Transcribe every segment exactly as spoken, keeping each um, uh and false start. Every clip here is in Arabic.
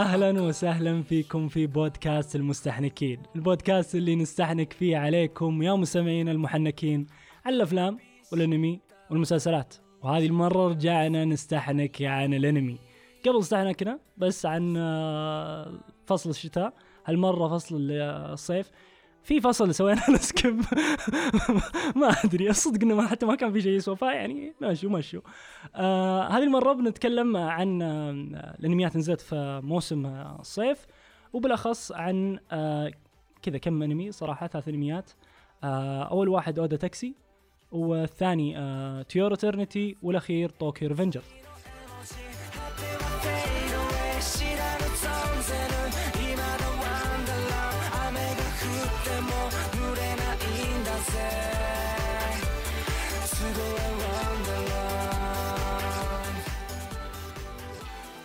أهلا وسهلا فيكم في بودكاست المستحنكين، البودكاست اللي نستحنك فيه عليكم يا مستمعين المحنكين على الأفلام والأنمي والمسلسلات. وهذه المرة رجعنا نستحنك عن الأنمي. قبل استحنكنا بس عن فصل الشتاء، هالمرة فصل الصيف. في فصل سوينا نسكب ما أدري الصدق إنه حتى ما كان في شيء يسوى، يعني ماشي ماشي. آه هذه المرة بنتكلم عن آه الأنميات نزلت في موسم آه الصيف، وبالأخص عن آه كذا كم أنمي صراحة، ثلاث أنميات. آه أول واحد أودا تاكسي، والثاني آه تو يور إترنيتي، والأخير توكيو ريفنجرز.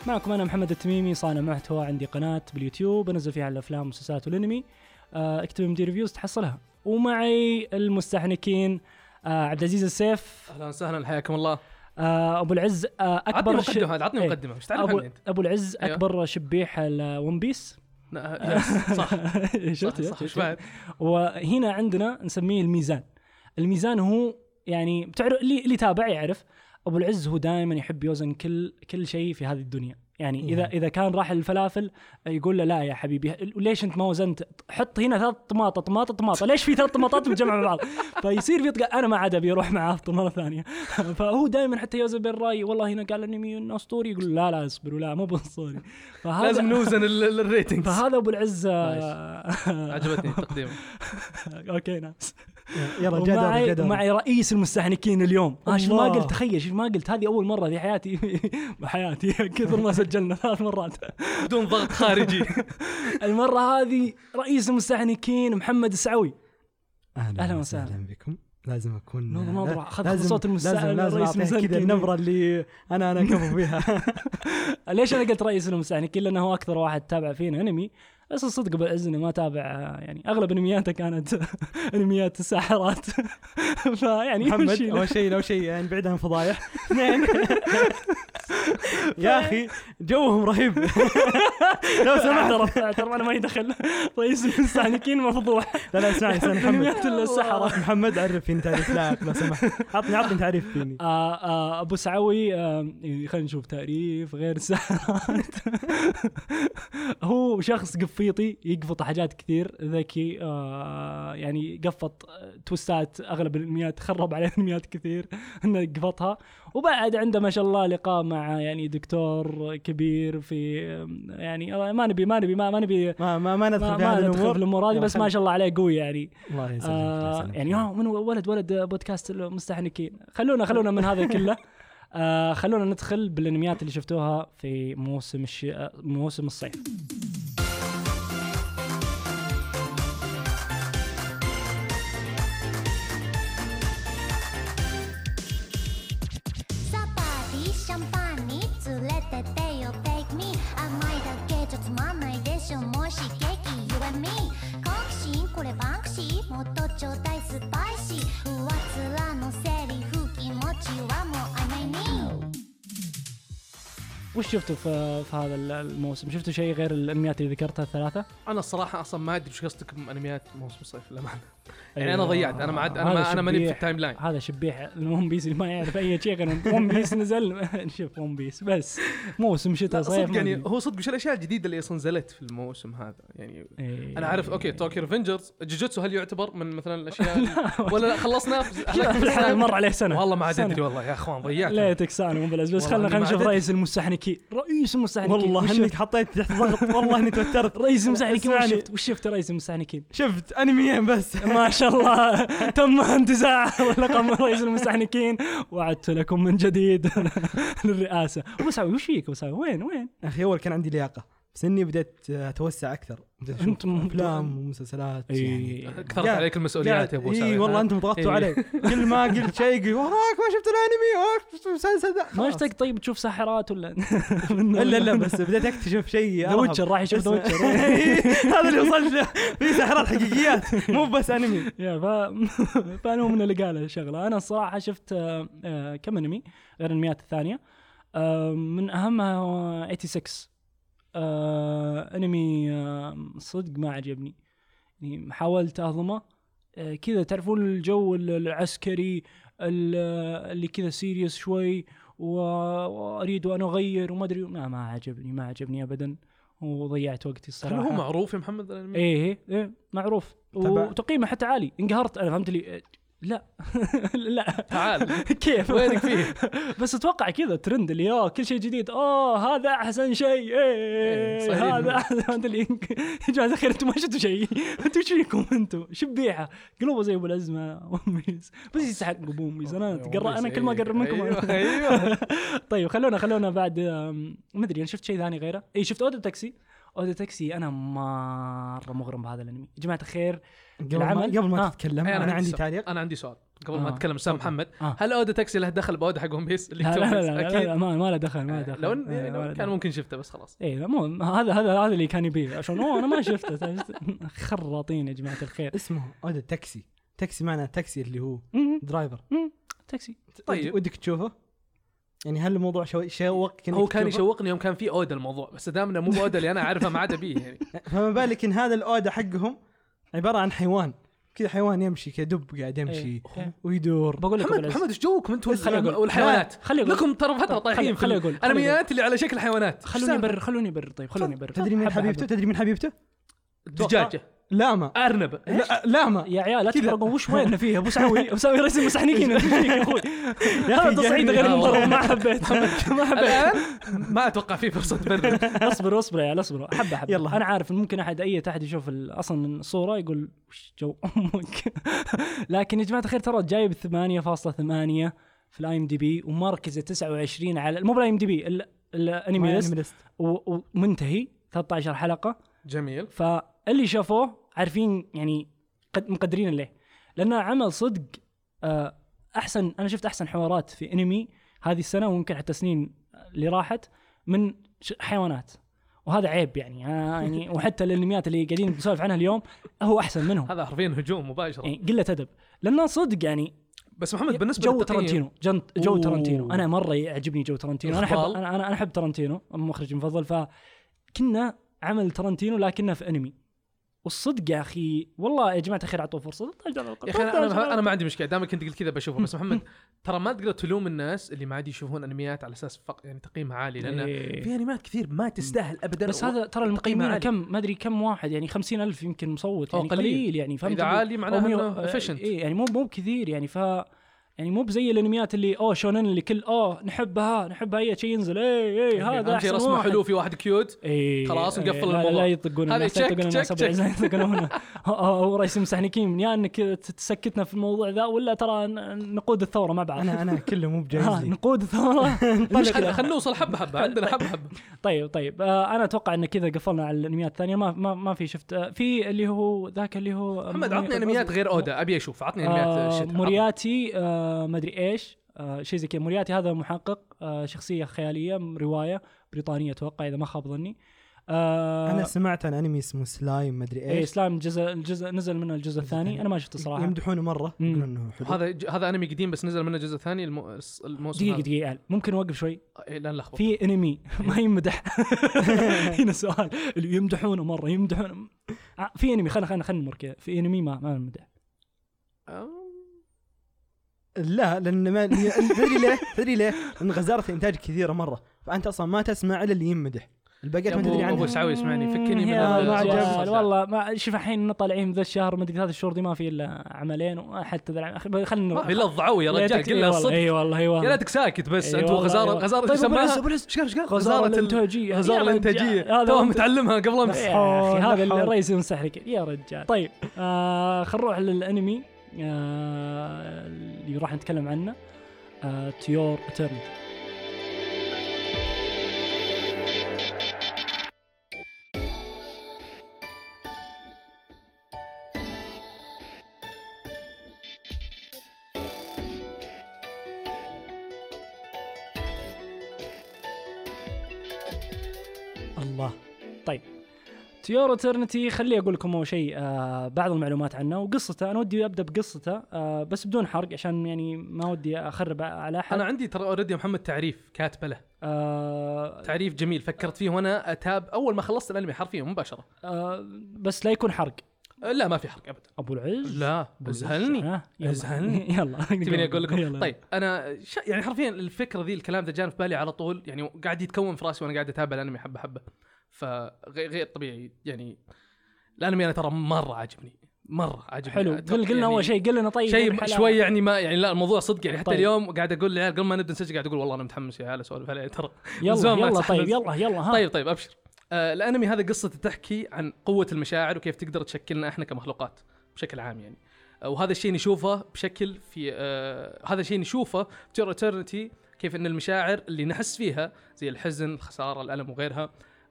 معكم أنا محمد التميمي، صانع محتوى، عندي قناة باليوتيوب بنزل فيها على الأفلام والمسلسلات والأنمي، اكتب مدير ريفيوز تحصلها. ومعي المستحنكين عبدالعزيز السيف، أهلا وسهلا، حياكم الله. أبو العز أكبر ش... مقدمة، عطني مقدمة. مش تعرف أبو... أبو العز أكبر أيوه. شبيح الون بيس صح شفت صح. وهنا عندنا نسميه الميزان. الميزان هو يعني بتعرف اللي اللي تابع يعرف أبو العز هو دائما يحب يوزن كل كل شيء في هذه الدنيا، يعني إذا مم. إذا كان راح الفلافل يقول له لا يا حبيبي ليش أنت ما وزنت، حط هنا ثلاث طماطة طماطة طماطة، ليش في ثلاث طماطات متجمعة مع بعض؟ فيصير بيطق أنا ما عاد أبي أروح معه أفطر مرة ثانية. فهو دائما حتى يوزن بالرأي، والله هنا قال أنمي إنه أسطوري، يقول لا لا أصبر ولا مو بأسطوري، لازم نوزن الريتنج. فهذا أبو العز. عجبتني التقديم. أوكي ناس. ومعي معي رئيس المستحنكين اليوم. ايش ما قلت، تخيل ايش ما قلت، هذه اول مره في حياتي بحياتي كثر ما سجلنا ثلاث مرات بدون ضغط خارجي. المره هذه رئيس المستحنكين محمد السعوي. اهلا, أهلا وسهلا بكم. لازم اكون نظره اخذ صوت المستحنكين، لازم اعطيه كذا النبره اللي انا انا كفو بيها. ليش انا قلت رئيس المستحنكين؟ لانه هو اكثر واحد تابع فينا انمي. بس الصدق بأذني ما تابع، يعني أغلب أنمياته كانت أنميات الساحرات. فيعني محمد أول شيء لو شيء يعني بعيد عن فضايح. يا أخي جوهم رهيب لو سمحت. رفع ترى أنا ما يدخل رئيس المستحنكين مفضوح. لا لا اسمعي سامي محمد، أنميات الساحرات محمد عرف فين تعريف لا لو سمحت، عطني عطني تعريف فيني. أبو سعوي خلينا نشوف تعريف غير الساحرات. هو شخص قفيطي، يقفط حاجات كثير، ذكي، آه يعني قفط توستات أغلب الأنميات، خرب عليه أنميات كثير إنه قفطها. وبعد عنده ما شاء الله لقاء مع يعني دكتور كبير في يعني ما نبي ما نبي ما ما نبي ما ما, ما ندخل في الأمور هذه، بس ما شاء الله عليه قوي يعني. الله يسلمك. آه يعني ها من ولد ولد بودكاست المستحنكين. خلونا خلونا من هذا كله. آه خلونا ندخل بالأنميات اللي شفتوها في موسم الش... موسم الصيف. وش شفتوا في في هذا الموسم؟ شفتوا شيء غير الانميات اللي ذكرتها الثلاثه؟ انا الصراحه اصلا ما ادري وش قصدك بانميات موسم الصيف للامانه. يعني انا ضيعت، انا ما عاد انا انا ماني في التايم لاين. هذا شبيح ون بيس اللي ما يعرف اي شيء غير ون بيس. نزل نشوف ون بيس بس موسم شتاء صيف يعني. هو صدق وش الاشياء الجديده اللي اصلا نزلت في الموسم هذا يعني؟ إيه انا عارف. اوكي توكيو ريفنجرز، جوجوتسو هل يعتبر من مثلا الاشياء ولا لا؟ خلصنا في مر عليه سنه والله ما عاد ادري والله يا اخوان ضيعت. لا تكسانهم بس بس خلينا نشوف رئيس المستحنكين. رئيس المستحنكين والله انك حطيت تحت ضغط، والله اني توترت. رئيس المستحنكين شفت وش شفت رئيس المستحنكين؟ شفت انميين بس ما شاء الله. تم انتزاع لقب رئيس المستحنكين، وعدت لكم من جديد للرئاسه. وساوي وش فيك وساوي؟ وين وين اخي؟ اول كان عندي لياقه بس اني بدأت اتوسع اكثر، انتم افلام ومسلسلات يعني اكثرت عليك المسؤوليات يا ابو سعيد. اي والله انتم ضغطتوا علي، كل ما قلت شيء يقول وراك ما شفت الانمي والمسلسل ذا. ما اشتقت طيب تشوف ساحرات ولا لا لا بس بدأت اكتشف شيء. ذا ويتشر راح يشوف ذا ويتشر. هذا اللي وصلنا في ساحرات حقيقيات مو بس انمي. يا فانا هم اللي قالوا شغله. انا الصراحه شفت كم انمي غير الانميات الثانيه، من اهمها ايتي سكس. آه انمي آه صدق ما عجبني، يعني حاولت اهضمه آه كذا، تعرفون الجو العسكري اللي كذا سيريس شوي، واريد وانا اغير وما ادري، ما ما عجبني ما عجبني ابدا، وضيعت وقتي الصراحه. هو معروف يا محمد الانمي؟ ايه ايه معروف وتقييمه حتى عالي. انقهرت انا، فهمت لي لا لا تعال كيف وينك فيه بس اتوقع كذا ترند اللي اه كل شيء جديد، اه هذا احسن شيء، ايه هذا احسن اللينك يا جماعه الخير، انتم ما شفتوا شيء، انتم ايش فيكم، انتم شبيحه قلوبه زي ابو الازمه وميز، بس يسحق قبوم ميزانه تقرا، انا كل ما اقرب منكم ايوه. طيب خلونا خلونا بعد ما ادري، انا شفت شيء ثاني غيره. اي شفت اودا تاكسي. اودا تاكسي انا مره مغرم بهذا الانمي جماعه الخير. قبل ما, قبل ما آه. تتكلم انا, أنا عندي تعليق، انا عندي سؤال قبل آه. ما اتكلم سام محمد آه. هل اودا تاكسي له دخل باودا حق ون بيس؟ لا لا لا ما ما له دخل، ما دخل لو آه. كان دخل. ممكن شفته بس خلاص. اي مو هذا هذا هذا اللي كان يبيه عشان انا ما شفته. خراطين يا جماعه الخير. اسمه اودا تاكسي، تاكسي معناه تاكسي اللي هو درايفر تاكسي. طيب ودك تشوفه يعني؟ هل الموضوع شوقك؟ هو كان يشوقني يوم كان في أودا الموضوع، بس دامنا مو أودا اللي أنا عارفه ما عدا بيه يعني. فما بالك إن هذا الأودا حقهم عبارة عن حيوان كذا، حيوان يمشي كدب قاعد يمشي أيه. ويدور. بقول لكم محمد محمد ايش جوكم انتم والحيوانات؟ لكم ترى فتره طايحين في الانميات اللي على شكل حيوانات. خلوني بر خلوني بر طيب خلوني بر. تدري من حبيبته؟ تدري من حبيبته؟ دجاجة، لاما، أرنب، لاما. يا عيال لا تفرقون وش ويننا فيها. ابو سعوي ابو سعوي رسم مسحنيكين يا اخوي، هذا تصعيد غير مضر. ما حبيت ما حبيت الان ما اتوقع فيه فرصه برد. اصبر اصبر يا عيال اصبر، حبه حبه. يلا انا عارف ممكن احد اي احد يشوف اصلا الصوره يقول وش جو امك. لكن يا جماعه الخير ترى جايب ثمانية فاصلة ثمانية في الاي ام دي بي ومركزه تسعة وعشرين على مو بالاي ام دي بي الانمي ليست، ومنتهي ثلاثة عشر حلقه. جميل. ف اللي شافوه عارفين يعني قد مقدرين له، لأنه عمل صدق أحسن. أنا شفت أحسن حوارات في أنمي هذه السنة وممكن حتى سنين اللي راحت من حيوانات، وهذا عيب يعني يعني وحتى الأنميات اللي قاعدين نسولف عنها اليوم هو أحسن منهم. هذا حرفيا هجوم مباشر يعني، قلة أدب. لأنه صدق يعني. بس محمد بالنسبة جو ترنتينو، جو أوه. ترنتينو أنا مرة يعجبني جو ترنتينو. أنا أحب أنا أنا أحب ترنتينو مخرج مفضل، فكنا عمل ترنتينو لكنه في أنمي. والصدق يا اخي والله يا جماعه الخير اعطوه فرصه يا اخي. انا انا ما عندي مشكله دامك انت قلت كذا بشوفه. بس محمد ترى ما تقدر تلوم الناس اللي ما عاد يشوفون انميات على اساس فق يعني تقييمها عالي، لان إيه. في انميات كثير ما تستاهل ابدا. بس هذا ترى المقيمين كم ما ادري كم واحد يعني خمسين ألف يمكن مصوت يعني قليل, قليل يعني فهمت. اذا عالي معناه افيشنت إيه يعني مو مو كثير يعني. ف يعني مو بزي الانميات اللي اوه شونن اللي كل اوه نحبها نحبها هي شيء ينزل اي اي هذا احسن رسمه حلو في واحد كيوت ايه خلاص نقفل الموضوع. لا يطقون هذا يطقون سبع زين يطقون هو رئيس مسحنيكين يا انك تسكتنا في الموضوع ذا ولا ترى نقود الثوره مع بعض. انا انا كله مو بجايز لي نقود الثوره. خلينا نوصل حبه حبه عندنا حبه حبه. طيب طيب انا اتوقع ان كذا قفلنا على الانميات الثانيه. ما ما في شفت في اللي هو ذاك اللي هو محمد عطني انميات غير اودا ابي اشوف. عطني انميات مورياتي ما ادري ايش آه شيء زي كذا. مورياتي هذا محقق آه شخصيه خياليه روايه بريطانيه اتوقع اذا ما خاب ظني. آه انا سمعت عن انمي اسمه سلايم ما ادري ايش. اي سلايم الجزء الجزء نزل منه الجزء الثاني انا ما شفته صراحه. يمدحونه مره انه هذا ج- هذا انمي قديم بس نزل منه الجزء الثاني الم- الموسم. دقيقه دقيقه يعني. ممكن نوقف شوي إيه لا نلخبط في انمي ما يمدح. هنا سؤال اللي يمدحونه مره يمدحونه في انمي خلينا خلينا خلينا نمر كذا في انمي ما ما يمدح. لا لأن ما تدري ليه تدري ليه لأن غزارة إنتاج كثيرة مرة فأنت أصلا ما تسمع إلا اللي يمدح الباقي ما تدري عنه. أبو سعوي اسمعني فكني من هذا والله ما شوف الحين طالعين ذا الشهر ما أدري هذا الشهر دي ما في إلا عملين وحتى ذا خلنا بالله الضعو يا رجال كله الصدق. أي والله أي والله يا لاتك ساكت بس أنت غزارة غزارة تسمعها غزارة الإنتاجية غزارة الإنتاجية تو متعلمها قبل أمس هذا الرئيس ينصحك يا رجال. طيب خل نروح للأنمي آه اللي راح نتكلم عنه آه تو يور إترنيتي. الله. طيب تو يور إترنيتي خليني أقول لكم أول شيء آه بعض المعلومات عنه وقصته. أنا ودي أبدأ بقصته آه بس بدون حرق عشان يعني ما ودي أخرب على أحد. أنا عندي ترى أوريدي يا محمد تعريف كاتبه له آه تعريف جميل فكرت فيه وأنا أتاب أول ما خلصت الأنمي حرفيا مباشرة آه بس لا يكون حرق. لا ما في حرق أبدا أبو العز. لا أزهلني أزهلني يلا تبيني أقول لكم. طيب أنا ش... يعني حرفيا الفكرة ذي الكلام ذا جان في بالي على طول يعني قاعد يتكون في رأسي وأنا قاعد أتابع الأنمي حبة حبة. فغير غير طبيعي يعني الأنمي أنا ترى مرة عاجبني مرة عاجبني حلو. قل قلنا أول شيء قلنا طيب شيء شوي يعني ما يعني لا الموضوع صدق يعني حتى طيب. اليوم قاعد أقول لعيال قبل ما نبدأ نسجل قاعد أقول والله أنا متحمس يا هلا سؤال فلا ترى يلا يلا طيب يلا يلا ها طيب طيب أبشر. الأنمي هذا قصة تحكي عن قوة المشاعر وكيف تقدر تشكلنا إحنا كمخلوقات بشكل عام يعني وهذا الشيء نشوفه بشكل في آه هذا الشيء نشوفه في إترنيتي كيف إن المشاعر اللي نحس فيها زي الحزن الخسارة الألم وغيرها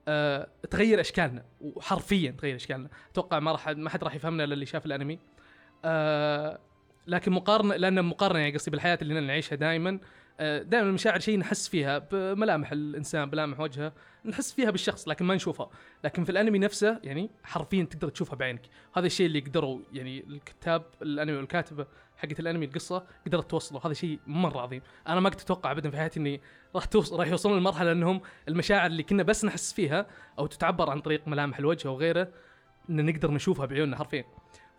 آه تغير أشكالنا وحرفيا تغير أشكالنا. أتوقع ما راح ما حد راح يفهمنا إلا اللي شاف الأنمي آه لكن مقارنة لأن مقارنة يعني قصدي بالحياة اللي نعيشها دائما دائما المشاعر شيء نحس فيها بملامح الإنسان بملامح وجهه نحس فيها بالشخص لكن ما نشوفها. لكن في الأنمي نفسه يعني حرفيا تقدر تشوفها بعينك. هذا الشيء اللي قدروا يعني الكتاب الأنمي والكاتبة حقت الأنمي القصة قدرت توصله. هذا شيء مرة عظيم. أنا ما كنت أتوقع أبدا في حياتي إني راح توصل راح يوصلون لمرحلة أنهم المشاعر اللي كنا بس نحس فيها أو تتعبر عن طريق ملامح الوجه وغيره إن نقدر نشوفها بعيوننا حرفيا.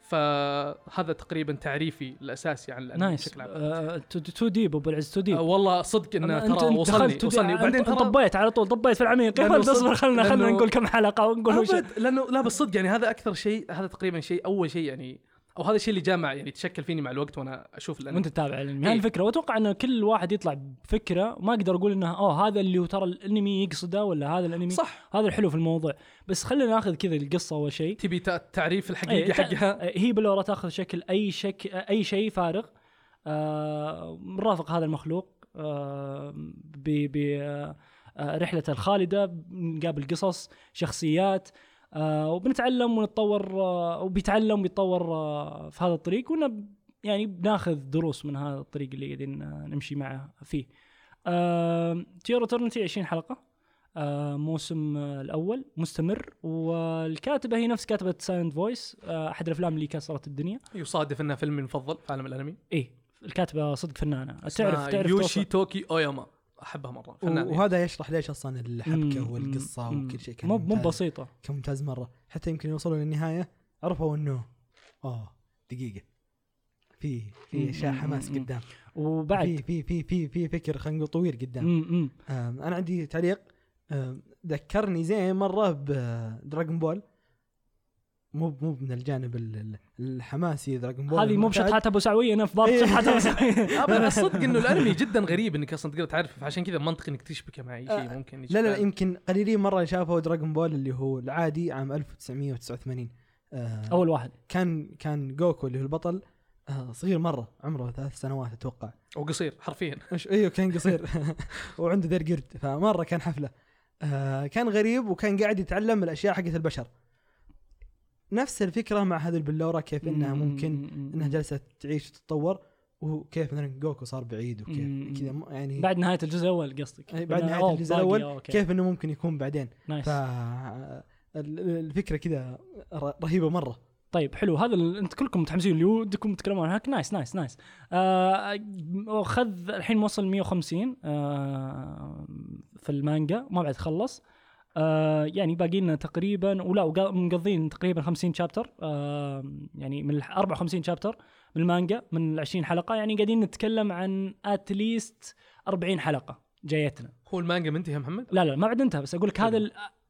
فهذا تقريبا تعريفي الاساسي عن الانمي بشكل عام. تو دي ابو العز تو دي والله صدق انه ترى وصلني وصلني وبعدين طبيت على طول طبيت في العميق قبل اصبر خلنا خلنا نقول كم حلقه ونقول وش لانه لا بالصدق يعني هذا اكثر شيء هذا تقريبا شيء اول شيء يعني او هذا الشيء اللي جامع يعني تشكل فيني مع الوقت وانا اشوف الانمي وانت تتابع الانمي يعني الفكره. واتوقع انه كل واحد يطلع بفكره ما اقدر اقول انه اوه هذا اللي ترى الانمي يقصده ولا هذا الانمي صح. هذا الحلو في الموضوع بس خلينا ناخذ كذا القصه اول شيء. تبي التعريف الحقيقي حقها هي بلورا تاخذ شكل اي شك اي شيء فارغ آه مرافق هذا المخلوق آه ب آه رحله الخالده نقابل قصص شخصيات آه وبنتعلم ونتطور آه وبيتعلم ويتطور آه في هذا الطريق ونا يعني بناخذ دروس من هذا الطريق اللي قاعدين آه نمشي معه فيه. آه تو يور إترنيتي عشرين حلقة آه موسم آه الأول مستمر والكاتبة هي نفس كاتبة سايند فويس آه أحد الأفلام اللي كسرت الدنيا. يصادف أنها فيلم المفضل في عالم الأنمي. إيه الكاتبة صدق فنانة تعرف تعرف يوشي تاكي أوياما أحبها مرة فنانية. وهذا يشرح ليش أصلاً الحبكة والقصة وكل شيء كان مو مو بسيطة كان ممتاز مرة. حتى يمكن يوصلوا للنهاية عرفوا إنه آه دقيقة في في شيء حماس قدام وبعد في في في في في فكر خلينا نقول طويل قدام. أنا عندي تعليق ذكرني زي مرة بدراغون بول مو مو من الجانب الحماسي دراغون بول هذه مو بشطحة ابو سعوي انا في باب شطحة ابو سعوي ابى الصدق انه الانمي جدا غريب انك اصلا تقدر تعرف عشان كذا منطقي انك تشبكه مع اي شيء ممكن لا لا يمكن قليلين مره شافوا دراغون بول اللي هو العادي عام ألف وتسعمية وتسعة وثمانين آه اول واحد كان كان جوكو اللي هو البطل آه صغير مره عمره ثلاث سنوات اتوقع وقصير حرفيا ايوه كان قصير وعنده دير قرد فمره كان حفله آه كان غريب وكان قاعد يتعلم الاشياء حقت البشر. نفس الفكرة مع هذه البلورة كيف إنها ممكن إنها جلسة تعيش وتتطور وكيف مثلاً جوكو صار بعيد وكيف كذا يعني بعد نهاية الجزء الأول قصدك بعد نهاية الجزء الأول كيف إنه ممكن يكون بعدين فالفكرة كذا رهيبة مرة. طيب حلو هذا أنت كلكم متحمسين اللي ودكم تكلمون هاك نايس نايس نايس أخذ الحين موصل مية وخمسين في المانجا ما بعد خلص آه يعني باقي لنا تقريبا ولا مقضين تقريبا خمسين شابتر آه يعني من أربعة وخمسين شابتر من المانجا من عشرين حلقة يعني قاعدين نتكلم عن اتليست أربعين حلقة جايتنا. هو المانجا منتهي محمد؟ لا لا ما بعد انتهى بس أقولك هذا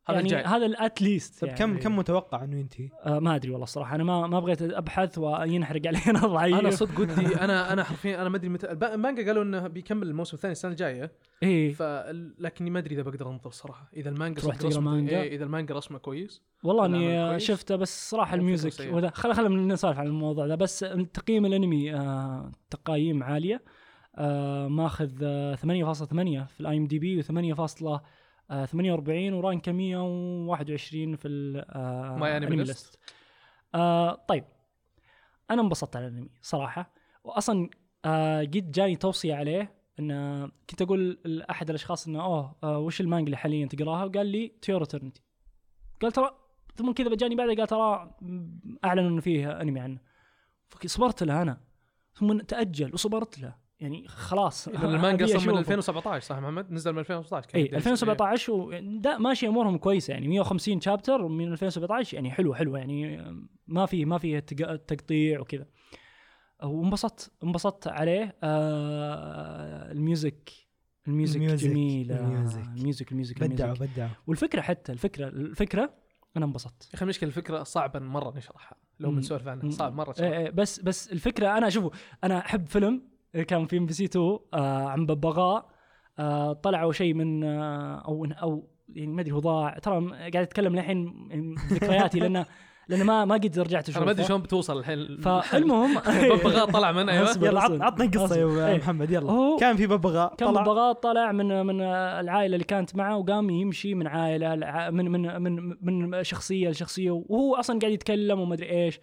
يعني هذا الاتليست يعني كم كم متوقع انه ينتهي؟ آه ما ادري والله الصراحه انا ما ما بغيت ابحث وينحرق علينا ضعيف. انا صدق ودي انا انا حرفيا انا ما ادري متى المانجا قالوا انه بيكمل الموسم الثاني السنه الجايه إيه؟ ف لكني ما ادري اذا بقدر انطر صراحه اذا المانجا رسمه إيه اذا المانجا رسمه كويس والله اني شفته بس صراحه الميوزك ولا خل خلينا نسولف عن الموضوع ده بس تقييم الانمي آه تقايم عاليه آه ماخذ آه ثمانية فاصلة ثمانية في الاي ام دي بي و8.8 آه ثمانية وأربعين ورانك مية وواحد وعشرين في الانمي ليست. آه طيب انا انبسطت على الانمي صراحه واصلا آه قد جاني توصيه عليه ان كنت اقول لاحد الاشخاص انه اوه آه وش المانجا اللي حاليا تقراها وقال لي تو يور إترنيتي قال ترى ثم كذا بجاني بعده قال ترى اعلنوا انه فيه انمي عنه. فصبرت له انا ثم تاجل وصبرت له يعني خلاص. المانجا صار من ألفين وسبعطعش صح محمد؟ نزل من ألفين وسبعطعش كان اي ألفين وسبعطعش ودا ماشي امورهم كويسه يعني مية وخمسين شابتر من ألفين وسبعطعش يعني حلو حلو يعني ما في ما في تقطيع وكذا. وانبسطت انبسطت عليه. آه الميوزك الميوزك جميله. الميوزك الميوزك الميوزك بدع بدع والفكره حتى الفكره الفكره انا انبسطت يا اخي. المشكله الفكره صعبه مره نشرحها لو بنسولف عنها صعب مره. إيه بس بس الفكره انا شوفوا انا احب فيلم كان في ام بي سي تو آه عن ببغاء آه طلعوا شيء من آه او او يعني ما ادري هو ضاع ترى قاعد اتكلم الحين ذكرياتي لانه لأنه ما ما قد رجعت اشوفه. ما ادري شلون بتوصل الحين. فالمهم ببغاء طلع من ايوه يلا عطنا قصه يا محمد يلا. كان في ببغاء كان ببغاء طلع من من العائله اللي كانت معه وقام يمشي من عائله من من من, من شخصيه لشخصيه وهو اصلا قاعد يتكلم وما ادري ايش.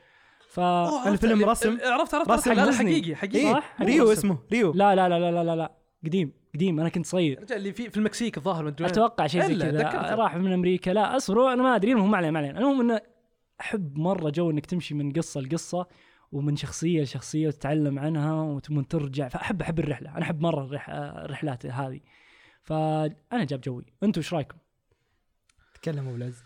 فالفيلم رسم عرفت عرفت هذا حقيقي حقيقي صح. ريو اسمه ريو لا لا لا لا لا لا قديم قديم انا كنت صغير رجع اللي في في المكسيك الظاهر ما اتوقع شيء زي كذا راح من امريكا لا اصبروا انا ما ادري المهم عليه عليه. المهم انه أحب مرة جو إنك تمشي من قصة لقصة ومن شخصية لشخصية وتتعلم عنها وتمن ترجع. فأحب أحب الرحلة أنا أحب مرة الرح الرحلات هذه. فأنا جاب جوي أنتوا إيش رأيكم؟ تكلموا بالعز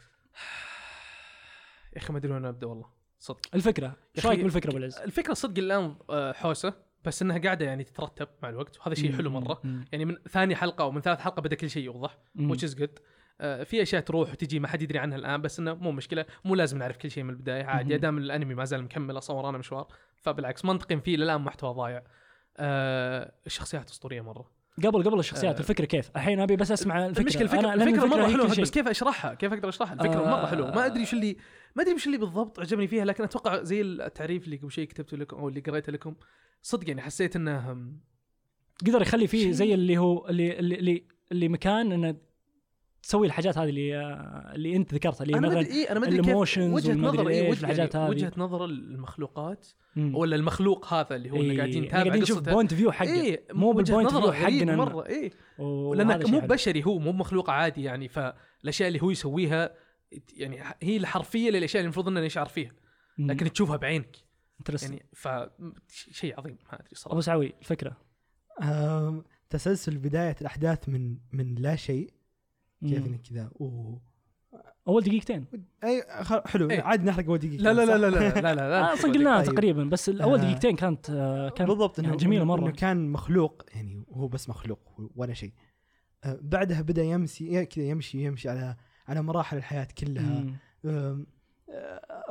يا أخي ما أدري وين أبدأ والله صدق. الفكرة إيش رأيكم بالفكرة بالعز؟ الفكرة صدق الآن حوسة بس إنها قاعدة يعني تترتب مع الوقت وهذا شيء حلو مرة. مم. يعني من ثاني حلقة أو من ثالث حلقة بدأ كل شيء يوضح which is good. في أشياء تروح وتجي ما حد يدري عنها الآن بس إنه مو مشكلة مو لازم نعرف كل شيء من البداية عادي دام الأنمي ما زال مكمل أصور أنا مشوار. فبالعكس منطقين فيه الآن محتوى ضايع. آه الشخصيات أسطورية مرة قبل قبل الشخصيات. آه الفكرة كيف الحين أبي بس أسمع الفكرة. المشكلة الفكرة, الفكرة, الفكرة مرة حلوة بس كيف أشرحها كيف أقدر أشرحها الفكرة. آه مرة حلوة ما أدري شو اللي ما أدري شو اللي بالضبط عجبني فيها لكن أتوقع زي التعريف اللي قبل شيء كتبته لكم أو اللي قريته لكم صدق يعني حسيت إنه قدر يخلي فيه زي اللي هو اللي اللي اللي مكان إنه تسوي الحاجات هذه اللي اللي انت ذكرتها اللي انا ما ادري ايه انا ما ادري كيف وجهه نظر ايه الحاجات هذه وجهه نظر المخلوقات مم. ولا المخلوق هذا اللي هو اللي قاعدين نتابع قصته بوينت فيو حقه ايه مو بالبوينت فيو حقنا مره ايه لانه مو بشري هو مو مخلوق عادي يعني. فالاشياء اللي هو يسويها يعني هي الحرفيه للاشياء اللي المفروض انه يشعر فيها لكن تشوفها بعينك يعني فشيء عظيم ما ادري صراحه. ابو سعوي الفكره تسلسل بدايه الاحداث من من لا شيء كيف انك كذا اول دقيقتين اي حلو أي. عاد نحرق اول دقيقتين لا لا لا لا لا لا لا اصلا قلنا تقريبا بس الاول دقيقتين كانت كان بالضبط انه جميله مره إنه كان مخلوق يعني وهو بس مخلوق ولا شيء. بعدها بدا يمشي كذا يمشي يمشي على على مراحل الحياه كلها.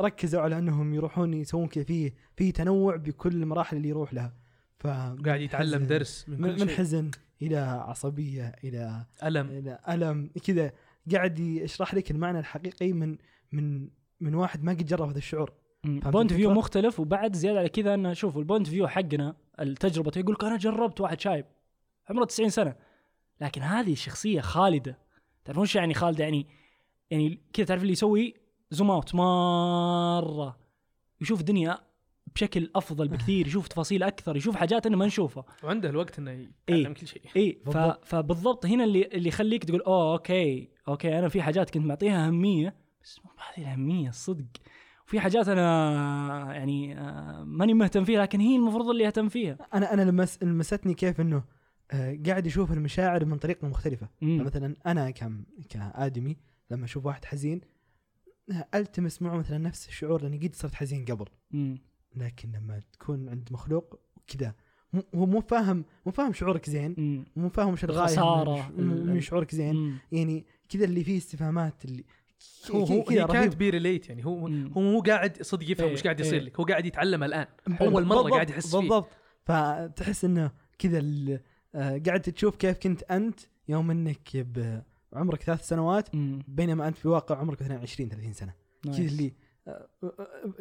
ركزوا على انهم يروحون يسوون كذا فيه في تنوع بكل المراحل اللي يروح لها. فقاعد يتعلم درس من, من حزن إلى عصبية إلى ألم إلى ألم كذا قاعد يشرح لك المعنى الحقيقي من من من واحد ما قد جرب هذا الشعور. بونت فيو مختلف وبعد زيادة على كذا أنه شوفوا البونت فيو حقنا التجربة يقولك أنا جربت واحد شايب عمره تسعين سنة لكن هذه الشخصية خالدة. تعرفون شو يعني خالدة؟ يعني يعني كذا تعرف اللي يسوي زوم اوت مرة يشوف الدنيا بشكل أفضل بكثير يشوف تفاصيل أكثر يشوف حاجات أنه ما نشوفها وعنده الوقت أنه يتعلم إيه كل شيء إيه. فبالضبط هنا اللي اللي يخليك تقول أوه أوكي أوكي أنا في حاجات كنت معطيها أهمية بس ما هذه الأهمية الصدق وفي حاجات أنا يعني ماني مهتم فيها لكن هي المفروض اللي أهتم فيها. أنا أنا لمس لمستني كيف إنه قاعد يشوف المشاعر من طريقة مختلفة. مثلا أنا كم كآدمي لما أشوف واحد حزين ألتمس معه مثلا نفس الشعور لأني قد صرت حزين قبل. مم. لكن لما تكون عند مخلوق كذا هو مو فاهم مو فاهم شعورك زين مو فاهم وش الغاية من شعورك زين. مم. يعني كذا اللي فيه استفهامات اللي هو كانت بي ريليت يعني هو مم. هو مو قاعد صدق يفهم وش قاعد يصير لك هو قاعد يتعلم الآن أول مرة قاعد يحس فيه بالضبط. فتحس إنه كذا قاعد تشوف كيف كنت أنت يوم إنك بعمرك ثلاث سنوات بينما أنت في واقع عمرك مثلا عشرين ثلاثين سنة كذا اللي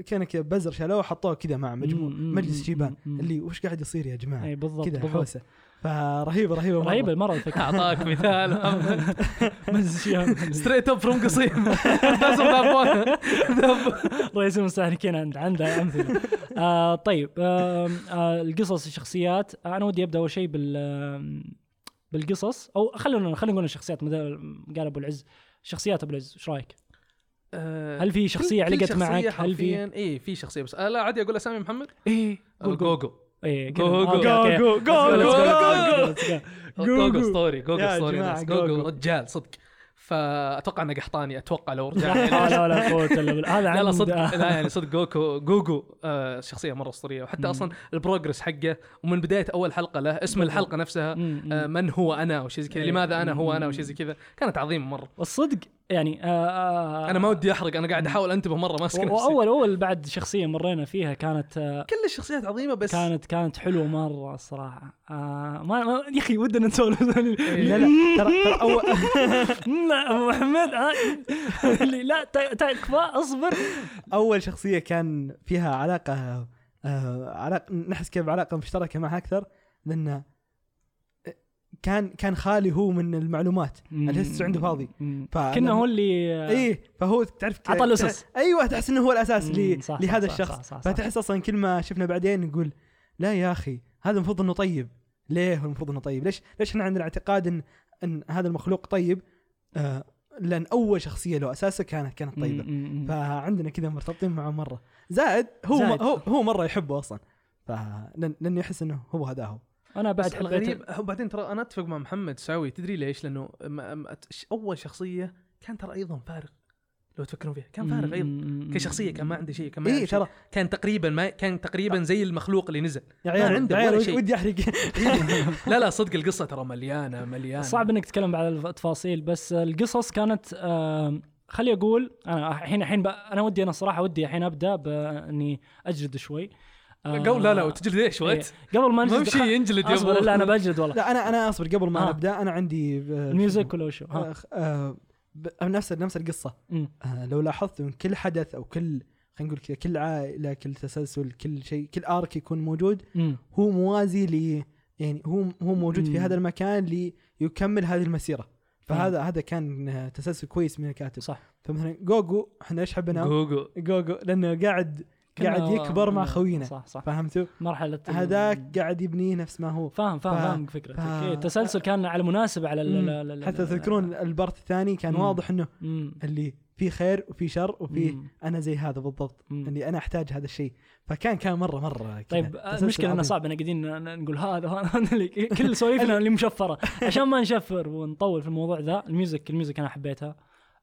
كان كذا بزر شالوه وحطوه كذا مع مجموع مجلس شيبان اللي وش قاعد يصير يا جماعة كذا حوسة. فرهيبة رهيبة رهيبة المرة الفكرة. أعطاك مثال مجلس شيبان ستريت أب فروم قصيم بزر دابون رئيس المستهلكين عنده أمثلة. آه طيب آه آه القصص الشخصيات أنا ودي أبدأ أول شيء بال بالقصص أو خلونا خلونا نقول الشخصيات مثل قال أبو العز شخصيات أبو العز إيش رأيك؟ أه هل في شخصية علقت معك؟ هل في إيه في شخصية بس أنا عادي أقول أسامي محمد إيه جوجو ايه جوجو جوجو جوجو ستوري جوجو ستوري جوجو رجال صدق. فأتوقع أنه قحطاني أتوقع لو رجع لا لا قوة إلا بالله هذا لا صدق لا يعني صدق جوكو جوجو شخصية مرة أسطورية وحتى أصلا البروجرس حقه ومن بداية أول حلقة له اسم الحلقة نفسها من هو أنا وشيء زي كذا لماذا أنا هو أنا وشيء زي كذا كانت عظيمة مرة والصدق يعني آه انا ما ودي احرق انا قاعد احاول انتبه مره ماسك نفسي. واول اول بعد شخصيه مرينا فيها كانت آه كل الشخصيات عظيمه بس كانت كانت حلوه مره الصراحه آه ما يا اخي ودنا نسولف لا لا ترى اول محمد لا تكفى اصبر. اول شخصيه كان فيها علاقه علاقه نحس كيف علاقه مشتركه معها اكثر لان كان كان خالي هو من المعلومات الهس عنده فاضي كنا هو اللي ايه فهو تعرف عطى الاساس ايوه تحس انه هو الاساس لي لهذا صح الشخص صح صح صح فتحس اصلا كل ما شفنا بعدين نقول لا يا اخي هذا المفروض انه طيب ليه هو المفروض انه طيب ليش ليش احنا عندنا اعتقاد ان ان هذا المخلوق طيب آه لان اول شخصيه له اساسه كانت كانت طيبه مم مم فعندنا كذا مرتبطين معه مره زائد هو زائد. هو, هو مره يحبه اصلا فلن يحس انه هو هذا هو انا بعد حلقتين وبعدين ترى انا اتفق مع محمد السعوي تدري ليش لانه اول شخصيه كان ترى ايضا فارغ لو تفكرون فيها كان فارغ ايضا كشخصيه كان ما عنده شيء كان إيه ترى كان تقريبا ما كان تقريبا زي المخلوق اللي نزل يعني ما عنده ولا شيء ودي احرق لا لا صدق القصه ترى مليانه مليانه صعب انك تتكلم على التفاصيل بس القصص كانت آه خلي اقول انا الحين الحين انا ودي انا صراحه ودي الحين ابدا باني اجلد شوي قول لا لا وتجلد ليش وقت قبل ما نجلد ممشي ينجلد يا ابو لا انا بجلد والله لا انا انا اصبر قبل ما آه. ابدا انا عندي الميوزك ولا شو نفس نفس القصه آه لو لاحظت من كل حدث او كل خلينا نقول كذا كل عائله كل تسلسل كل شيء كل ارك يكون موجود م. هو موازي ل يعني هو هو موجود م. في هذا المكان ليكمل هذه المسيره فهذا م. هذا كان تسلسل كويس من الكاتب صح فمثلا جوجو احنا ايش حبنا جوجو جوجو لانه قاعد قاعد يكبر مع خوينا فهمتوا مرحله هذاك قاعد يبنيه نفس ما هو فاهم فاهم, فاهم فكرتك فا... التسلسل كان على مناسب على ال حتى تذكرون البارت الثاني كان مم. واضح انه مم. اللي فيه خير وفيه شر وفيه انا زي هذا بالضبط مم. اللي انا احتاج هذا الشيء فكان كان مره مره طيب المشكله انه صعب انا قاعدين نقول هذا هذا اللي كل سوالفنا اللي مشفره عشان ما نشفر ونطول في الموضوع ذا الميوزك الميوزك انا حبيتها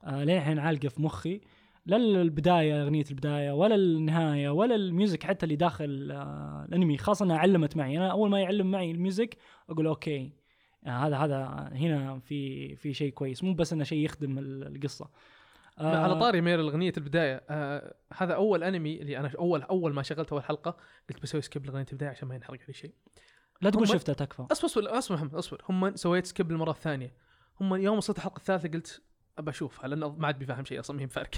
آه لين الحين عالقه في مخي لا البداية أغنية البداية ولا النهاية ولا الميوزك حتى اللي داخل آه الأنمي خاصة أنها علمت معي أنا أول ما يعلم معي الميوزك أقول أوكي يعني هذا هذا هنا في في شيء كويس مو بس أنه شيء يخدم القصة آه على طاري مير الأغنية البداية آه هذا أول أنمي اللي أنا أول أول ما شغلت أول حلقة قلت بسوي سكيب لأغنية البداية عشان ما ينحرق علي شيء لا تقول شفتها تكفى أصبر أصبر محمد أصبر هم سويت سكيب المرة الثانية هم يوم وصلت الحلقة الثالثة قلت ابى اشوفها لانه ما عاد بفهم شيء اصلا مهم فرق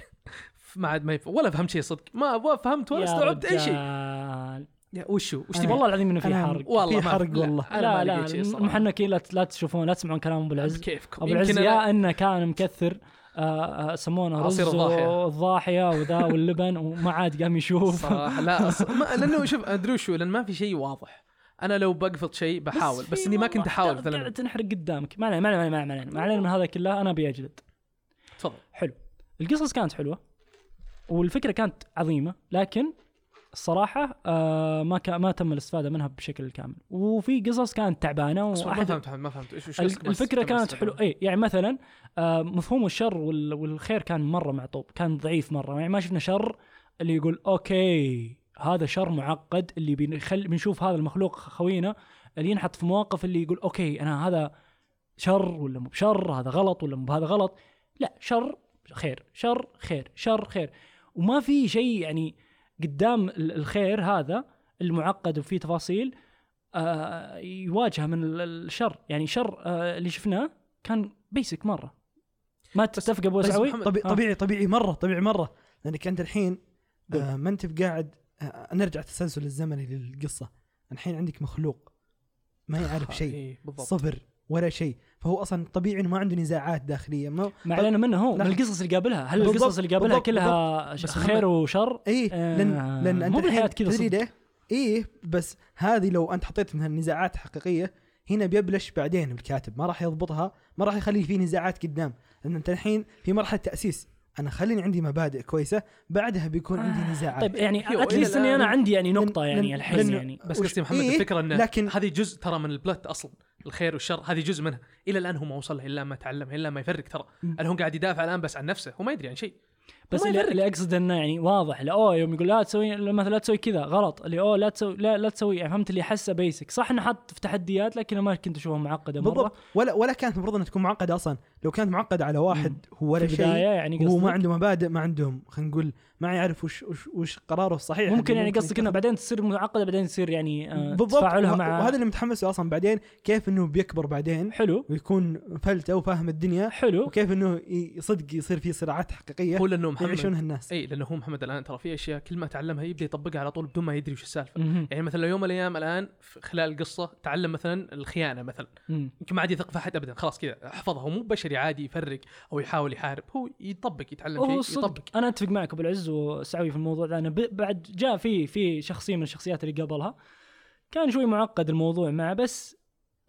ما عاد ما يف... ولا فهمت شيء صدق ما فهمت ولا استوعبت اي شيء يا وشو وش تبي والله العظيم انه في حرق والله في حرق والله لا لا محنكين لا لا تشوفون لا تسمعون كلام ابو العز ابو العز يا انه كان مكثر آه سمونه رز الضاحيه وذا واللبن وما عاد قام يشوف صح لا لانه شوف ادري شو لان ما في شيء واضح انا لو بقفط شيء بحاول بس اني ما كنت احاول مثلا تنحرق قدامك ما ما ما ما علينا من هذا كله انا بيجلد فضل. حلو القصص كانت حلوة والفكرة كانت عظيمة لكن الصراحة آه ما ما تم الاستفادة منها بشكل كامل وفي قصص كانت تعبانة وما فهمت ما فهمت إيش الفكرة كانت حلوة إيه يعني مثلا آه مفهوم الشر والخير كان مرة معطوب كان ضعيف مرة يعني ما شفنا شر اللي يقول أوكي هذا شر معقد اللي بنخل بنشوف هذا المخلوق خوينا اللي ينحط في مواقف اللي يقول أوكي أنا هذا شر ولا مو بشر هذا غلط ولا مو بهذا غلط لا شر خير شر خير شر خير وما في شيء يعني قدام الخير هذا المعقد وفيه تفاصيل آه يواجهه من الشر يعني شر آه اللي شفناه كان بيسك مرة ما تتفق أبو سعوي طبيعي, طبيعي طبيعي مرة طبيعي مرة لأنك أنت الحين آه ما أنت بقاعد آه نرجع تسلسل الزمني للقصة الحين عندك مخلوق ما يعرف شيء صبر ولا شيء فهو أصلاً طبيعي ما عنده نزاعات داخلية ما علينا منه هو من القصص اللي قابلها هل القصص اللي قابلها كلها خير وشر إيه لأن آه لأن أنت الحين تدري ده إيه بس هذه لو أنت حطيت منها النزاعات حقيقية هنا بيبلش بعدين الكاتب ما راح يضبطها ما راح يخلي فيه نزاعات قدام لأن أنت الحين في مرحلة تأسيس انا خليني عندي مبادئ كويسه، بعدها بيكون آه عندي نزاعات. طيب يعني اتليست اني انا عندي يعني نقطه يعني الحين يعني بس قصدي محمد إيه؟ الفكره ان هذه جزء ترى من البلوت اصلا، الخير والشر هذه جزء منها، الى الان هو ما وصل له الا ما تعلم الا ما يفرق. ترى هل هو قاعد يدافع الان بس عن نفسه وما يدري عن شيء؟ بس اللي اقصد انه يعني واضح لا اوه يوم يقول لا تسوي مثلا لا تسوي كذا غلط، اللي اوه لا تسوي لا لا تسوي يعني فهمت اللي حسه بيسك صح انه حط في تحديات لكن ما كنت اشوفها معقده مره ولا ولا كانت المفروض انها تكون معقده اصلا. لو كانت معقده على واحد هو ولا شيء يعني هو ما عنده مبادئ ما عندهم خلينا نقول ما يعرف وش وش, وش قراره الصحيح ممكن, ممكن يعني قصدك انه بعدين تصير معقده بعدين تصير يعني آه تفاعلها مع وهذا اللي متحمس اصلا بعدين كيف انه بيكبر بعدين حلو ويكون فلته وفاهم الدنيا حلو وكيف انه صدق يصير في صراعات حقيقيه لأنه محمد الناس. اي لانه هو محمد الان ترى في اشياء كل ما تعلمها يبدا يطبقها على طول بدون ما يدري وش السالفه. م-م. يعني مثلا يوم من الايام الان خلال القصه تعلم مثلا الخيانه مثلا يمكن ما عاد يثق في احد ابدا خلاص كذا حفظها، مو بشري عادي يفرق او يحاول يحارب، هو يطبق يتعلم شيء يطبق. انا اتفق معك ابو العز والسعوي في الموضوع ده. انا بعد جاء في في شخصيه من الشخصيات اللي قبلها كان شوي معقد الموضوع معه، بس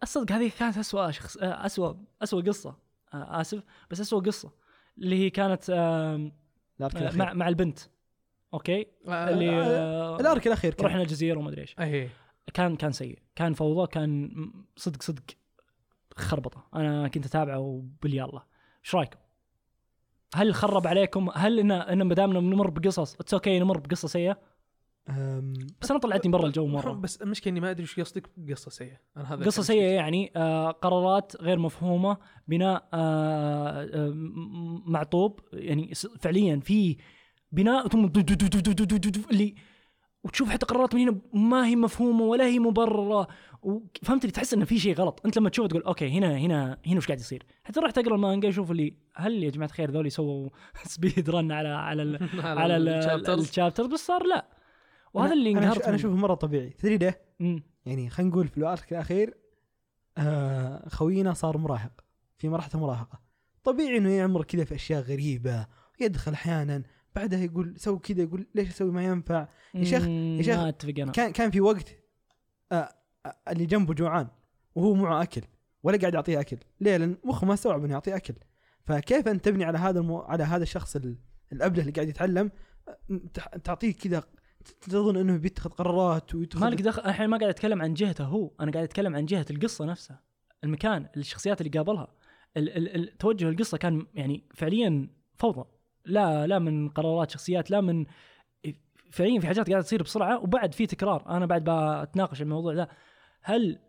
الصدق هذه كانت اسوا شخص اسوا اسوا قصه اسف بس اسوا قصه اللي هي كانت مع مع البنت اوكي اللي الارك الاخير رحنا الجزيره وما ادري ايش أيه. كان كان سيء، كان فوضى، كان صدق صدق خربطه. انا كنت اتابعه وباليالله ايش رايكم؟ هل خرب عليكم؟ هل ان ان ما دامنا بنمر بقصص اتس اوكي نمر بقصه سيئه؟ بس انا طلعتني برا الجو مره. بس المشكله اني ما ادري ايش قصدك بقصه سيئه. انا هذا قصه سيئه يعني آه قرارات غير مفهومه، بناء آه آه معطوب يعني فعليا في بناء اللي وتشوف حتى قرارات من هنا ما هي مفهومه ولا هي مبرره، وفهمت اللي تحس انه في شيء غلط. انت لما تشوف تقول اوكي هنا هنا هنا وش قاعد يصير، حتى رحت اقرا المانجا اشوف اللي هل يا جماعه خير ذولي سووا سبيد رن على على ال على الشابتر بس صار لا. وهذا اللي انقهرت انا اشوفه مره طبيعي تدري ده مم. يعني خلينا نقول في الارك الاخير آه خوينا صار مراهق في مرحله مراهقه، طبيعي انه يعمر كذا في اشياء غريبه ويدخل احيانا بعدها يقول سوي كذا، يقول ليش اسوي ما ينفع يا شيخ يا شيخ. كان كان في وقت آه اللي جنبه جوعان وهو معه اكل ولا قاعد يعطيه اكل ليه؟ لان مخه ما استوعب انه يعطيه اكل. فكيف ان تبني على هذا المو... على هذا الشخص الابله اللي قاعد يتعلم تعطيه كذا تظن انه بيتخذ قرارات ويتخذ مالك دخل. الحين ما قاعد اتكلم عن جهته هو، انا قاعد اتكلم عن جهه القصه نفسها، المكان، الشخصيات اللي قابلها، التوجه القصه كان يعني فعليا فوضى، لا لا من قرارات شخصيات لا من فعليا في حاجات قاعده تصير بسرعه وبعد في تكرار. انا بعد بتناقش الموضوع ده، هل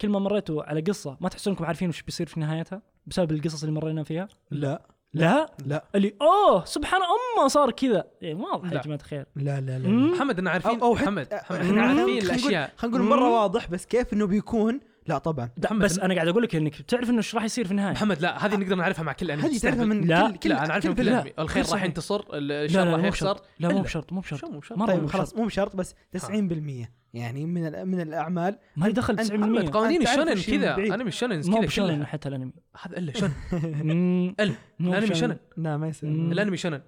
كل ما مريتوا على قصه ما تحسون انكم عارفين وش بيصير في نهايتها بسبب القصص اللي مرينا فيها؟ لا لا لا اللي اوه سبحان امه صار كذا يعني واضح يا جماعه خير. لا لا لا محمد انا عارفين او محمد احنا عارفين الاشياء خلينا نقول مره واضح بس كيف انه بيكون لا طبعا بس انا قاعد اقول لك انك بتعرف انه ايش راح يصير في النهايه محمد. لا هذه نقدر نعرفها مع كل انمي، هذه تعرفها من كل كل انا عارف انه الخير راح ينتصر الشر راح يخسر. لا مو بشرط مو بشرط مره خلاص مو بشرط بس تسعين بالمية يعني من من الاعمال ما يدخل تسعين بالمية قوانين الشونن كذا. انا مش شونن كذا شونن حتى الانمي هذا الا شونن ال الانمي شونن لا ما يصير الانمي شونن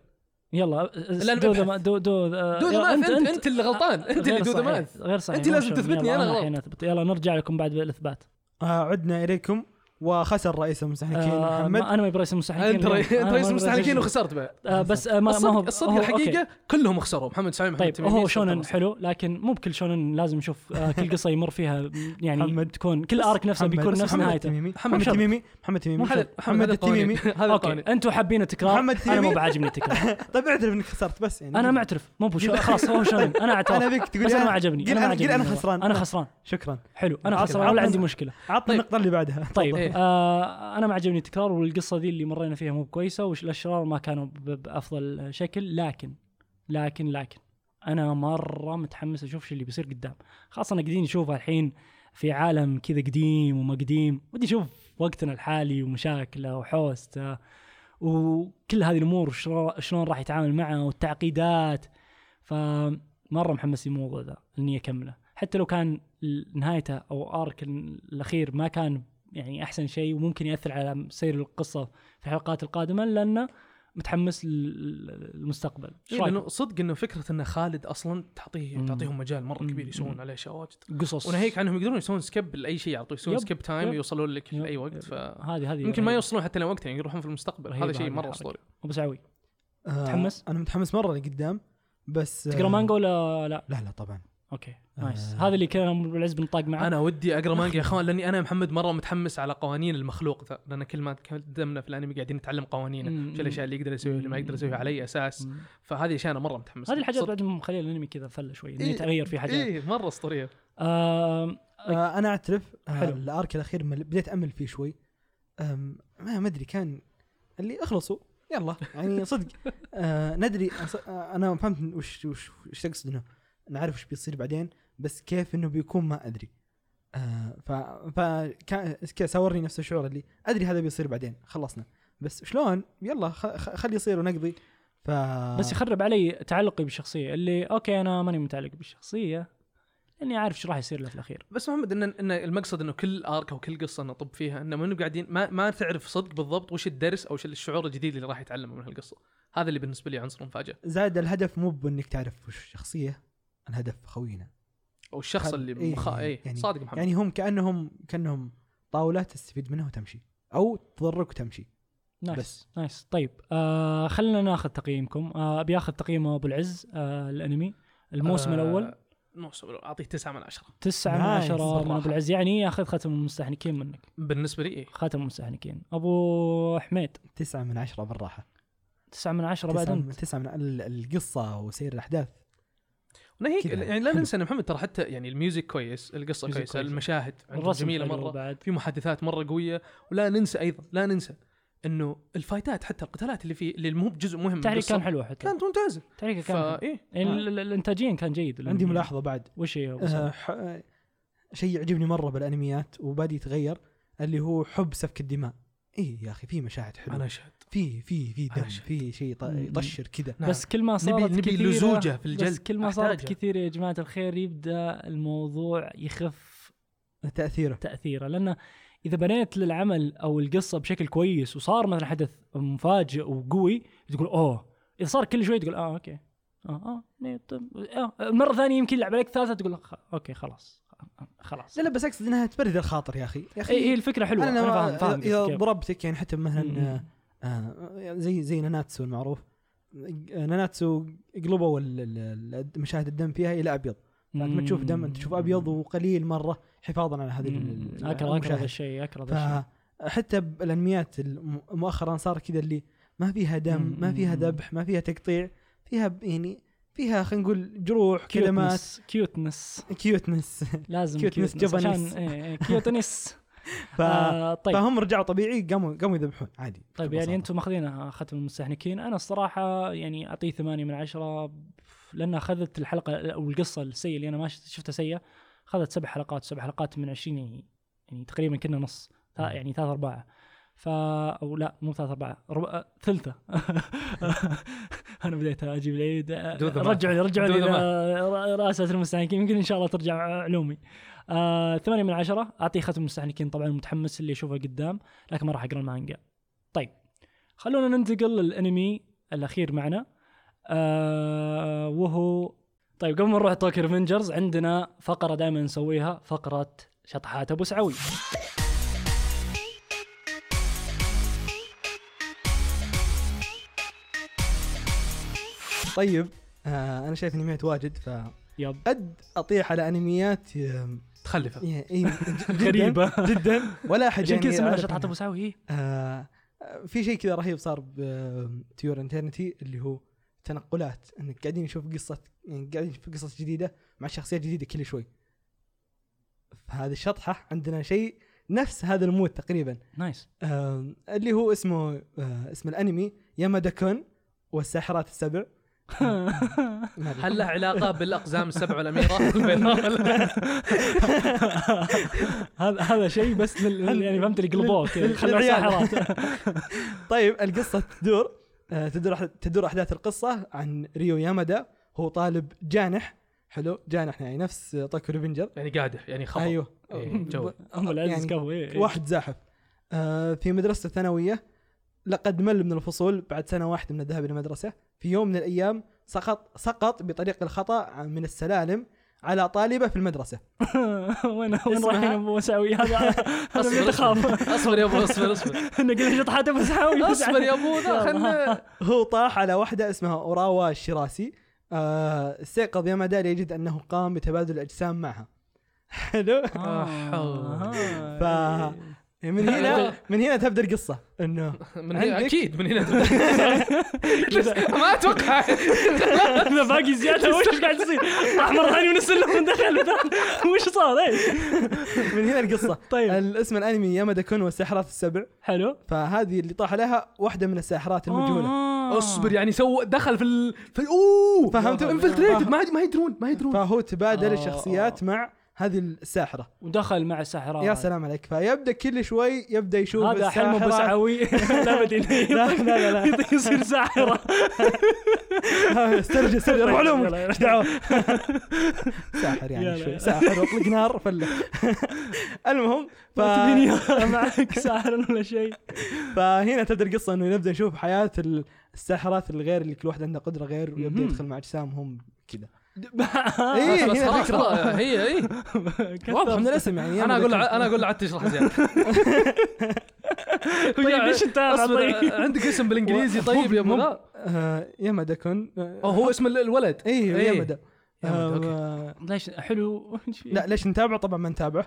يلا دو دو دو انت انت اللي غلطان انت اللي دو ما غير صحيح انت لازم تثبتني انا غلط. يلا نرجع لكم بعد بالاثبات. عدنا اليكم وخسر رئيس المستحنكين محمد. انا ما برئيس المستحنكين انت رئيس المستحنكين وخسرت بعد بس ما هو الصدق الحقيقه كلهم خسروا محمد سعيد محمد التميمي. طيب هو شونن حلو لكن مو بكل شونن لازم نشوف كل قصه يمر فيها يعني تكون كل ارك نفسه بيكون نفس نهايته. محمد التميمي محمد التميمي محمد التميمي هذا قانون انتوا حابين التكرار انا مو بعاجبني التكرار. طيب اعترف انك خسرت بس يعني انا معترف مو خلاص هو شونن انا اعترف انا ما عجبني انا خسران انا خسران شكرا حلو انا خسران ولا عندي مشكله عطني النقطه اللي بعدها. طيب آه انا ما عجبني التكرار والقصه ذي اللي مرينا فيها مو كويسه والاشرار ما كانوا بافضل شكل لكن لكن لكن انا مره متحمس اشوف شو اللي بيصير قدام، خاصه انا قاعدين نشوفه الحين في عالم كذا قديم وما قديم، ودي اشوف وقتنا الحالي ومشاكله وحوسته وكل هذه الامور شلون راح يتعامل معه والتعقيدات. فمره محمس الموضوع ذا اني اكمله حتى لو كان نهايته او ارك الاخير ما كان يعني أحسن شيء وممكن يأثر على سير القصة في الحلقات القادمة لأنه متحمس للمستقبل. إيه لأنه صدق إنه فكرة إنه خالد أصلاً تعطيه تعطيهم مجال مرة كبير يسوون عليه أشياء واجد قصص وناهيك عنهم يقدرون يسوون سكيب لأي شيء يعطوه يسوون سكيب تايم ويوصلون لك لأي وقت. فهذه هذه ممكن ما يوصلون حتى لوقت يعني يروحون في المستقبل. هذا شيء مرة أسطوري. أبو سعوي آه متحمس؟ انا متحمس مره لقدام. بس تقرا مانجا ولا لا؟ لا لا طبعا. اوكي نايس. آه هذا اللي كنا بالعز بنطاق معه. انا ودي اقرا مانجا يا اخوان لاني انا محمد مره متحمس على قوانين المخلوق ذا، لان كل ما تقدمنا في الانمي قاعدين نتعلم قوانينه، وش الاشياء اللي يقدر يسويها واللي ما يقدر يسويها على اي اساس. فهذه اشياء انا مره متحمس. هذه الحاجات بعد مخليه الانمي كذا فله شوي انه يتغير في حاجات اي مره اسطوريه. آه آه انا اعترف آه الارك الاخير بديت امل فيه شوي. ما ادري كان اللي اخلصوا يلا يعني صدق. آه ندري آه انا فهمت وش وش ايش تقصد هنا، نعرف وش بيصير بعدين، بس كيف انه بيكون ما ادري. آه ف ف ساورني نفس الشعور اللي ادري هذا بيصير بعدين خلصنا، بس شلون يلا خلي يصير ونقضي. ف بس يخرب علي تعلقي بالشخصيه اللي اوكي انا ماني متعلق بالشخصيه لاني عارف ايش راح يصير له في الاخير. بس محمد ان ان المقصد انه كل ارك وكل قصه نطب فيها انه ما قاعدين ما ما تعرف صدق بالضبط وش الدرس او وش الشعور الجديد اللي راح يتعلمه من هالقصه. هذا اللي بالنسبه لي عنصر مفاجاه. زاد الهدف مو بانك تعرف وش الشخصيه، الهدف خوينا او الشخص خل... اللي إيه مخ... إيه يعني صادق محمد. يعني هم كانهم كانهم طاوله تستفيد منها وتمشي او تضرك وتمشي. نايس بس. نايس طيب. آه خلينا ناخذ تقييمكم. آه ابي اخذ تقييم ابو العز آه الانمي الموسم آه... الاول. نوصل أعطيه تسعة من عشرة. تسعة من عشرة من أبو العز، يعني أخذ خاتم المستحنكين منك. بالنسبة لي إيه؟ خاتم المستحنكين. أبو حميد تسعة من عشرة بالراحة. تسعة من عشرة بعدين. تسعة من القصة وسير الأحداث. ونهيك يعني لا ننسى إن محمد ترى حتى يعني الميوزك كويس، القصة كويسة، المشاهد جميلة مرة، في محادثات مرة قوية. ولا ننسى أيضا لا ننسى إنه الفايتات حتى القتالات اللي في اللي مو بجزء مهم. التحريك كان حلو حتى. كانت ممتازة. التحريك كان. فا إيه. يعني الإنتاجين كان جيد. عندي ملاحظة بعد. وش هي؟ آه شيء يعجبني مرة بالأنميات وبادي يتغير اللي هو حب سفك الدماء. إيه يا أخي في مشاهد حلوة. أنا شهد. في في في دم في شيء يطشر كده. نعم. بس كل ما صارت نبي كثيرة. نبي لزوجة في الجلد. بس كل ما صارت أحتاجها. كثيرة يا جماعة الخير يبدأ الموضوع يخف تأثيره. تأثيره لأنه إذا بنيت للعمل أو القصة بشكل كويس وصار مثلا حدث مفاجئ وقوي تقول أوه. إذا صار كل شوي تقول آه أوكي آه آه مرة ثانية يمكن لعب عليك ثالثة تقول أوكي خلاص خلاص. لا لا بس أقصد إنها تبرد الخاطر يا أخي. يا أخي هي الفكرة حلوة. أنا, أنا فاهم فاهم إذا ضربتك يعني حتى مثلا آه زي زي ناناتسو المعروف. ناناتسو قلبوا مشاهد الدم فيها إلى أبيض. لما تشوف دم انت تشوف ابيض وقليل مره حفاظا على هذه المشاهد. الشيء اكرد الشيء حتى بالانميات مؤخرا صار كذا اللي ما فيها دم ما فيها ذبح ما فيها تقطيع، فيها يعني فيها خلينا نقول جروح كلمات كيوتنس كيوتنس لازم كيوتنس جبنس كيوتنس. فهم رجعوا طبيعي قاموا قاموا يذبحون عادي. طيب يعني انتم ماخذينها ختم المستحنكين. انا الصراحه يعني اعطيه ثمانية من عشرة لأن أخذت الحلقة أو القصة السيئة اللي أنا ما شفتها سيئة. أخذت سبع حلقات سبع حلقات من عشرين يعني, يعني تقريبا كنا نص يعني ثلاثة أربعة فا أو لا مو ثلاثة أربعة ربع ثلثة. أنا بديت أجيب العيد. رجعوا لي رجعوا لي رأسات المستحنكين يمكن إن شاء الله ترجع علومي. آه ثمانية من عشرة أعطي ختم المستحنكين. طبعا متحمس اللي أشوفه قدام لكن ما راح أقرأ المانجا. طيب خلونا ننتقل للأنمي الأخير معنا آه وهو طيب قبل ما نروح توكيو ريفنجرز عندنا فقرة دائما نسويها فقرة شطحات أبو سعوي. طيب آه أنا شايف أنميات واجد فقد أطيح على أنميات تخلفة غريبة جدا ولا أحد يعني اسمها شطحات أبو سعوي. آه في شيء كذا رهيب صار بتو يور إترنيتي اللي هو تنقلات انك قاعدين نشوف قصه يعني قاعدين في قصص جديده مع شخصيات جديده كل شوي. فهذه الشطحه عندنا شيء نفس هذا المود تقريبا. نايس آه اللي هو اسمه آه اسم الانمي يامادا كون والساحرات السبع. هل له علاقه بالاقزام السبع والاميره والبنات؟ هذا هذا شيء بس يعني فهمت اللي قلبوه خلوا الساحرات. طيب القصه تدور تدور تدور أحداث القصة عن ريو يامادا. هو طالب جانح حلو جانح يعني نفس توكيو ريفنجر يعني قادح يعني خبط. أيوه جو يعني واحد زاحف آه في مدرسة ثانوية. لقد مل من الفصول بعد سنة واحدة من الذهاب إلى المدرسة. في يوم من الأيام سقط سقط بطريق الخطأ من السلالم على طالبة في المدرسة. وين وين رايحين أبو سعوي هذا؟ أصبر أخاف. أصبر يا أبو أصبر أصبر. نقول شطحات أبو سعوي. أصبر يا أبو ذا خلنا. هو طاح على واحدة اسمها اوراوا الشراسي. استيقظ يامادا يجد أنه قام بتبادل الأجسام معها. حلو. فا من هنا من هنا تبدأ القصة إنه من هنا أكيد من هنا ما أتوقع إذا باقي زيادة وش قاعد يصير أحمر ثاني ونسلم من دخل وش صار إيش من هنا القصة. طيب الاسم الأنمي يامادا كون والساحرات السبع. حلو. فهذه اللي طاح لها واحدة من الساحرات المجهولة. اصبر يعني سو دخل في ال... في ال... اوه فهمت انفلتريتد ما ما يدرون ما يدرون فهو تبادل الشخصيات مع هذه الساحرة ودخل مع الساحرة. يا سلام عليك. فيبدأ كل شوي يبدأ يشوف هذا حلم أبو سعوي. لا لا لا يصير ساحرة. استرجع استرجع روح لهم ايش دعوه ساحر يعني شوي ساحر اطلق نار فله. المهم ف معك ساحر ولا شيء. فهنا تبدأ القصة انه نبدأ نشوف حياة الساحرات الغير اللي كل واحدة عندها قدرة غير ويبدأ يدخل مع اجسامهم كذا. ايه هي فكرة هي ايه واضح من الاسم يعني. انا اقول انا اقول عاد تشرح زين. طيب ايش انت عندك اسم بالانجليزي؟ طيب يا مدا يامادا كون هو اسم الولد. ايه يامادا. ليش حلو؟ لا ليش نتابع؟ طبعا ما نتابع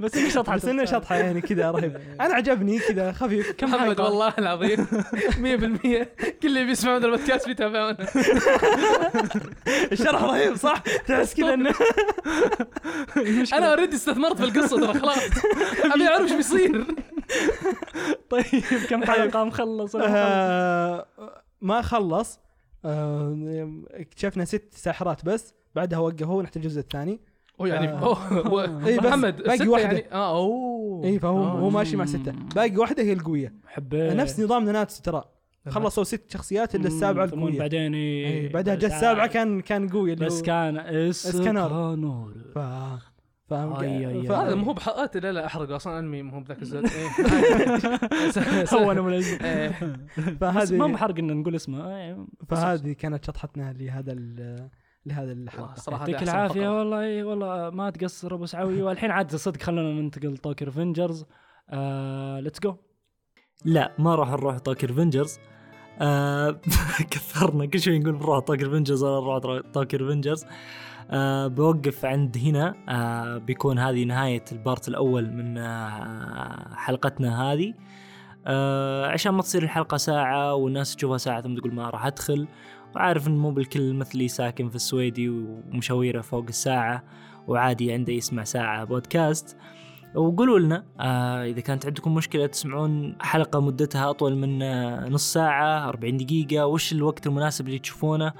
بس انه شطحه بس انه شطحه يعني كذا رهيب. انا عجبني كذا خفيف محمد والله العظيم مية بالمية كل اللي بيسمع هذا البودكاست بيتابعونه. الشرح رهيب صح؟ تحس كذا انه انا اوريدي استثمرت في القصه ترى خلاص ابي اعرف ايش بيصير. طيب كم حلقه مخلص؟ ما خلص. اكتشفنا ست ساحرات بس بعدها وقفوا نحتاج الجزء الثاني. أو يعني آه محمد باقي واحدة يعني آه أوه إيه فهو آه هو ماشي مع ستة باقي واحدة هي القوية. حبيت نفس نظام ناناس ترى خلصوا ست شخصيات إلا السابعة القوية بعدين إيه بعدها جت السابعة كان كان قوي بس كان اسكانور. فهذا مو بحقات لا لا أحرق أصلاً أنمي مو بذاك الزود هو أنا ملزم فهذه ما بحرق إن نقول اسمه. فهذه كانت شطحتنا لهذا لهذا الحلقة. يعطيك العافية والله والله ما تقصر أبو سعوي. والحين عاد صدق خلونا ننتقل توكيو ريفنجرز. ليتس جو. لا ما راح نروح توكيو ريفنجرز كثرنا كل شوي نقول نروح توكيو ريفنجرز ولا نروح توكيو ريفنجرز. أه بوقف عند هنا. أه بيكون هذه نهاية البارت الأول من أه حلقتنا هذه. أه عشان ما تصير الحلقة ساعة والناس تشوفها ساعة ثم تقول ما راح أدخل وعارف إن مو بالكل مثلي ساكن في السويدي ومشاويره فوق الساعة وعادي عنده يسمع ساعة بودكاست. وقولوا لنا أه إذا كانت عندكم مشكلة تسمعون حلقة مدتها أطول من أه نص ساعة أربعين دقيقة وش الوقت المناسب اللي تشوفونه.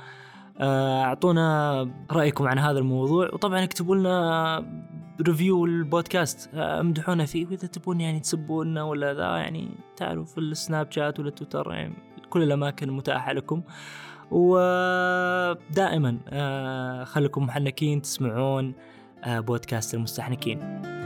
أعطونا رأيكم عن هذا الموضوع وطبعا اكتبوا لنا ريفيو البودكاست امدحونا فيه وإذا تبون يعني تسبوا لنا ولا ذا يعني تعالوا في السناب شات ولا تويتر يعني كل الأماكن متاحة لكم. ودائما خلكم محنكين تسمعون بودكاست المستحنكين.